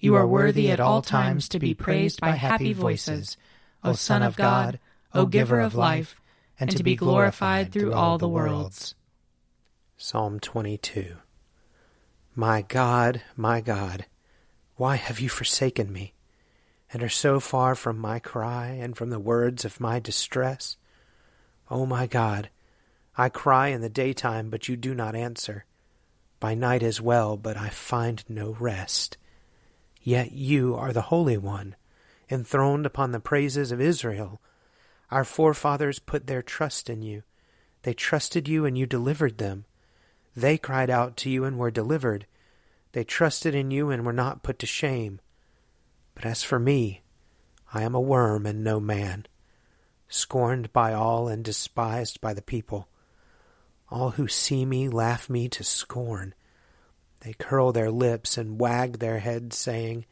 You are worthy at all times to be praised by happy voices, O Son of God, O Giver of life, and to be glorified through all the worlds. Psalm 22. My God, why have you forsaken me, and are so far from my cry and from the words of my distress? O my God, I cry in the daytime, but you do not answer. By night as well, but I find no rest. Yet you are the Holy One, enthroned upon the praises of Israel. Our forefathers put their trust in you. They trusted you, and you delivered them. They cried out to you and were delivered. They trusted in you and were not put to shame. But as for me, I am a worm and no man, scorned by all and despised by the people. All who see me laugh me to scorn. They curl their lips and wag their heads, saying,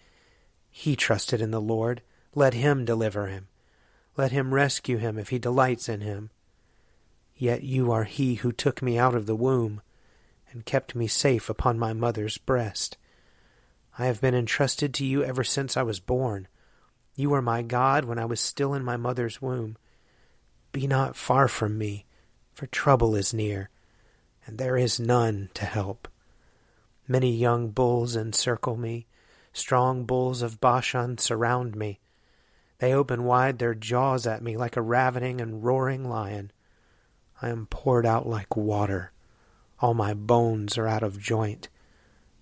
He trusted in the Lord, let him deliver him. Let him rescue him if he delights in him. Yet you are he who took me out of the womb and kept me safe upon my mother's breast. I have been entrusted to you ever since I was born. You were my God when I was still in my mother's womb. Be not far from me, for trouble is near, and there is none to help. Many young bulls encircle me. Strong bulls of Bashan surround me. They open wide their jaws at me like a ravening and roaring lion. I am poured out like water. All my bones are out of joint.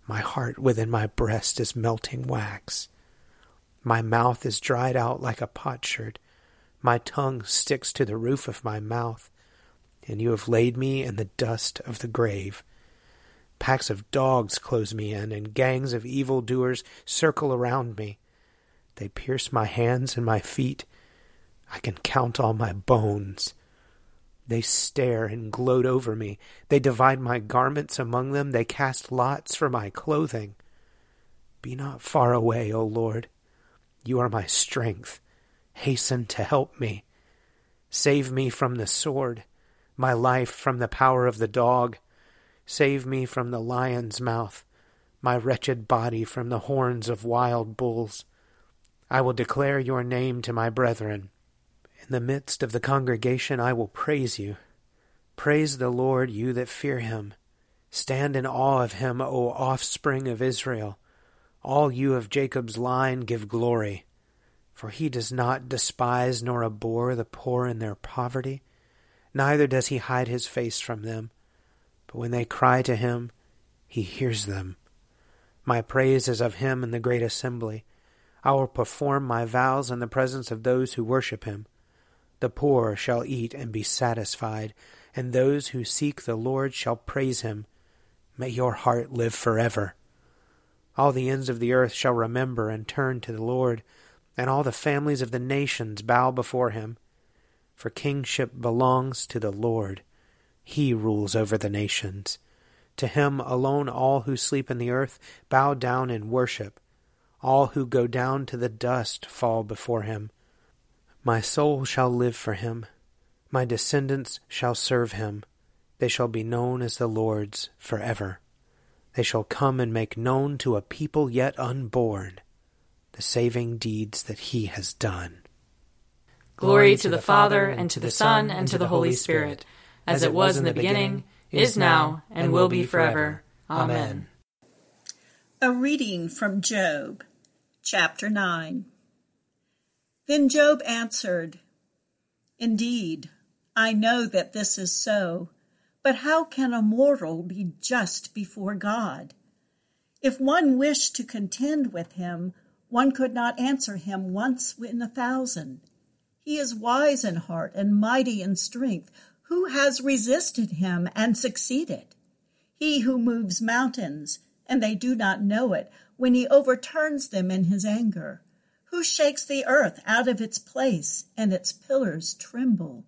My heart within my breast is melting wax. My mouth is dried out like a potsherd. My tongue sticks to the roof of my mouth, and you have laid me in the dust of the grave. Packs of dogs close me in, and gangs of evildoers circle around me. They pierce my hands and my feet. I can count all my bones. They stare and gloat over me. They divide my garments among them. They cast lots for my clothing. Be not far away, O Lord. You are my strength. Hasten to help me. Save me from the sword, my life from the power of the dog. Save me from the lion's mouth, my wretched body from the horns of wild bulls. I will declare your name to my brethren. In the midst of the congregation I will praise you. Praise the Lord, you that fear him. Stand in awe of him, O offspring of Israel. All you of Jacob's line give glory. For he does not despise nor abhor the poor in their poverty, neither does he hide his face from them. When they cry to him, he hears them. My praise is of him in the great assembly. I will perform my vows in the presence of those who worship him. The poor shall eat and be satisfied, and those who seek the Lord shall praise him. May your heart live forever. All the ends of the earth shall remember and turn to the Lord, and all the families of the nations bow before him. For kingship belongs to the Lord. He rules over the nations. To him alone all who sleep in the earth bow down in worship. All who go down to the dust fall before him. My soul shall live for him. My descendants shall serve him. They shall be known as the Lord's forever. They shall come and make known to a people yet unborn the saving deeds that he has done. Glory to the Father, and to the Son, and to the Holy Spirit, as it was in the beginning, is now, and will be forever. Amen. A reading from Job, chapter 9. Then Job answered, Indeed, I know that this is so, but how can a mortal be just before God? If one wished to contend with him, one could not answer him once in 1,000. He is wise in heart and mighty in strength. Who has resisted him and succeeded? He who moves mountains, and they do not know it, when he overturns them in his anger. Who shakes the earth out of its place, and its pillars tremble?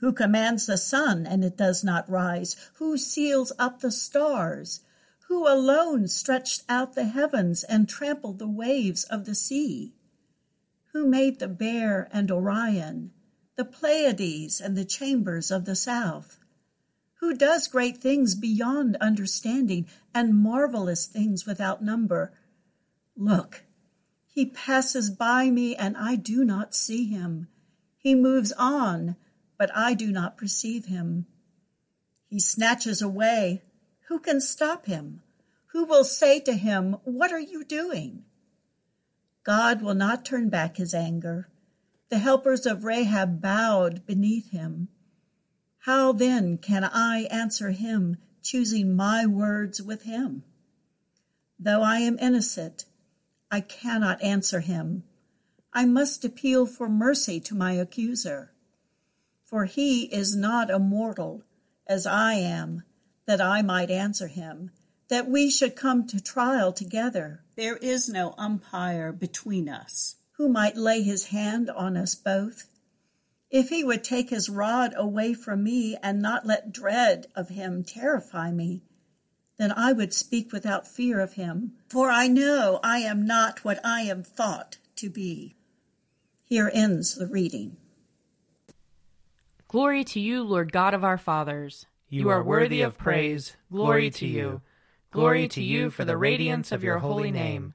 Who commands the sun, and it does not rise? Who seals up the stars? Who alone stretched out the heavens and trampled the waves of the sea? Who made the bear and Orion, the Pleiades and the chambers of the south? Who does great things beyond understanding and marvelous things without number? Look, he passes by me and I do not see him. He moves on, but I do not perceive him. He snatches away. Who can stop him? Who will say to him, What are you doing? God will not turn back his anger. The helpers of Rahab bowed beneath him. How then can I answer him, choosing my words with him? Though I am innocent, I cannot answer him. I must appeal for mercy to my accuser. For he is not a mortal, as I am, that I might answer him, that we should come to trial together. There is no umpire between us. Who might lay his hand on us both? If he would take his rod away from me and not let dread of him terrify me, then I would speak without fear of him, for I know I am not what I am thought to be. Here ends the reading. Glory to you, Lord God of our fathers. You are worthy of praise. Glory to you. Glory to you for the radiance of your holy name.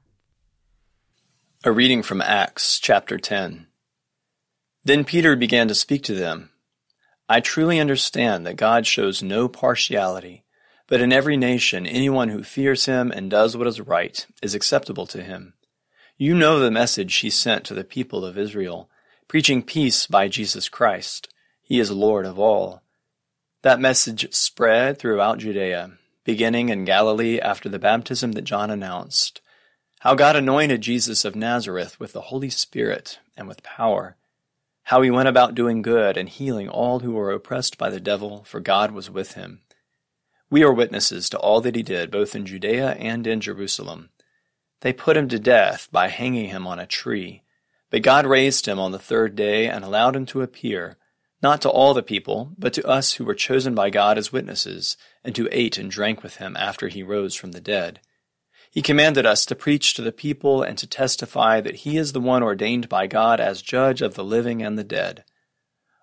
A reading from Acts chapter 10. Then Peter began to speak to them. I truly understand that God shows no partiality, but in every nation anyone who fears him and does what is right is acceptable to him. You know the message he sent to the people of Israel, preaching peace by Jesus Christ. He is Lord of all. That message spread throughout Judea, beginning in Galilee after the baptism that John announced. How God anointed Jesus of Nazareth with the Holy Spirit and with power. How he went about doing good and healing all who were oppressed by the devil, for God was with him. We are witnesses to all that he did, both in Judea and in Jerusalem. They put him to death by hanging him on a tree. But God raised him on the third day and allowed him to appear, not to all the people, but to us who were chosen by God as witnesses, and who ate and drank with him after he rose from the dead. He commanded us to preach to the people and to testify that he is the one ordained by God as judge of the living and the dead.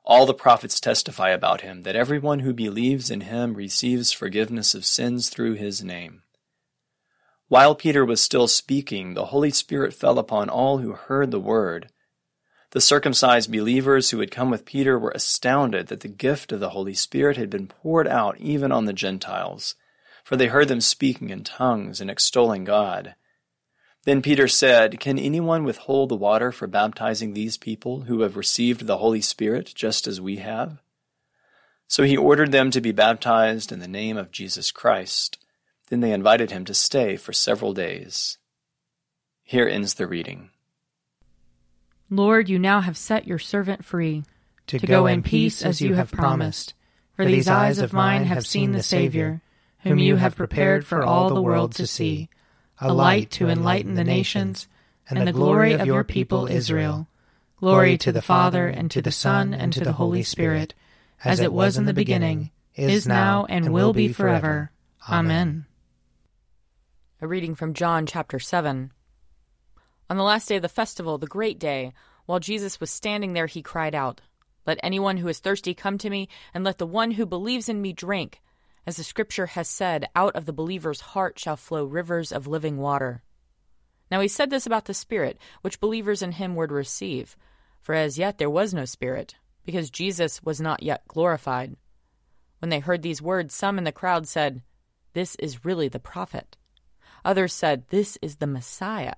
All the prophets testify about him, that everyone who believes in him receives forgiveness of sins through his name. While Peter was still speaking, the Holy Spirit fell upon all who heard the word. The circumcised believers who had come with Peter were astounded that the gift of the Holy Spirit had been poured out even on the Gentiles. For they heard them speaking in tongues and extolling God. Then Peter said, Can anyone withhold the water for baptizing these people who have received the Holy Spirit just as we have? So he ordered them to be baptized in the name of Jesus Christ. Then they invited him to stay for several days. Here ends the reading. Lord, you now have set your servant free, to go in peace as you have promised. For these eyes of mine have seen the Savior, whom you have prepared for all the world to see, a light to enlighten the nations, and the glory of your people Israel. Glory to the Father, and to the Son, and to the Holy Spirit, as it was in the beginning, is now, and will be forever. Amen. A reading from John chapter 7. On the last day of the festival, the great day, while Jesus was standing there, he cried out, "Let anyone who is thirsty come to me, and let the one who believes in me drink. As the scripture has said, out of the believer's heart shall flow rivers of living water." Now he said this about the Spirit, which believers in him were to receive, for as yet there was no Spirit, because Jesus was not yet glorified. When they heard these words, some in the crowd said, "This is really the prophet." Others said, "This is the Messiah."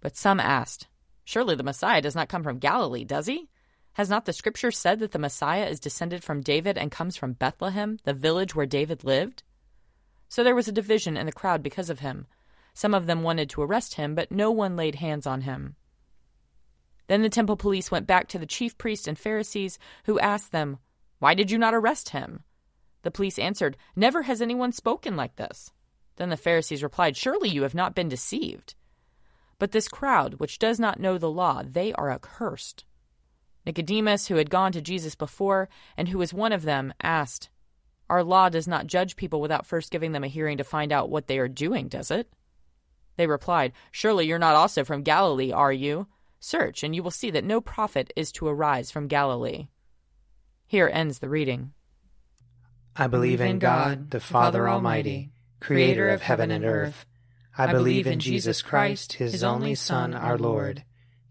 But some asked, "Surely the Messiah does not come from Galilee, does he? Has not the scripture said that the Messiah is descended from David and comes from Bethlehem, the village where David lived?" So there was a division in the crowd because of him. Some of them wanted to arrest him, but no one laid hands on him. Then the temple police went back to the chief priests and Pharisees, who asked them, "Why did you not arrest him?" The police answered, "Never has anyone spoken like this." Then the Pharisees replied, "Surely you have not been deceived. But this crowd, which does not know the law, they are accursed." Nicodemus, who had gone to Jesus before, and who was one of them, asked, "Our law does not judge people without first giving them a hearing to find out what they are doing, does it?" They replied, "Surely you're not also from Galilee, are you? Search, and you will see that no prophet is to arise from Galilee." Here ends the reading. I believe in God, the Father Almighty, creator of heaven and earth. I believe in Jesus Christ, his only Son, our Lord.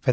For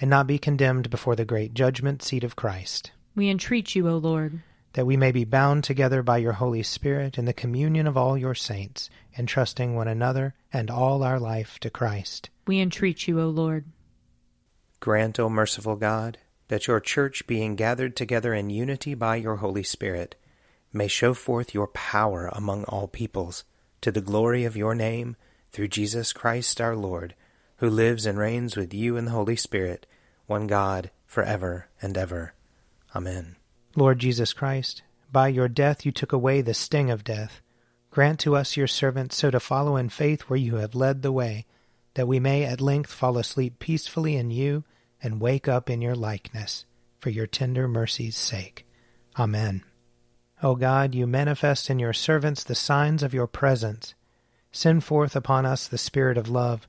and not be condemned before the great judgment seat of Christ, we entreat you, O Lord. That we may be bound together by your Holy Spirit in the communion of all your saints, entrusting one another and all our life to Christ, we entreat you, O Lord. Grant, O merciful God, that your church, being gathered together in unity by your Holy Spirit, may show forth your power among all peoples, to the glory of your name, through Jesus Christ our Lord, who lives and reigns with you in the Holy Spirit, one God, forever and ever. Amen. Lord Jesus Christ, by your death you took away the sting of death. Grant to us, your servants, so to follow in faith where you have led the way, that we may at length fall asleep peacefully in you and wake up in your likeness, for your tender mercies' sake. Amen. O God, you manifest in your servants the signs of your presence. Send forth upon us the Spirit of love,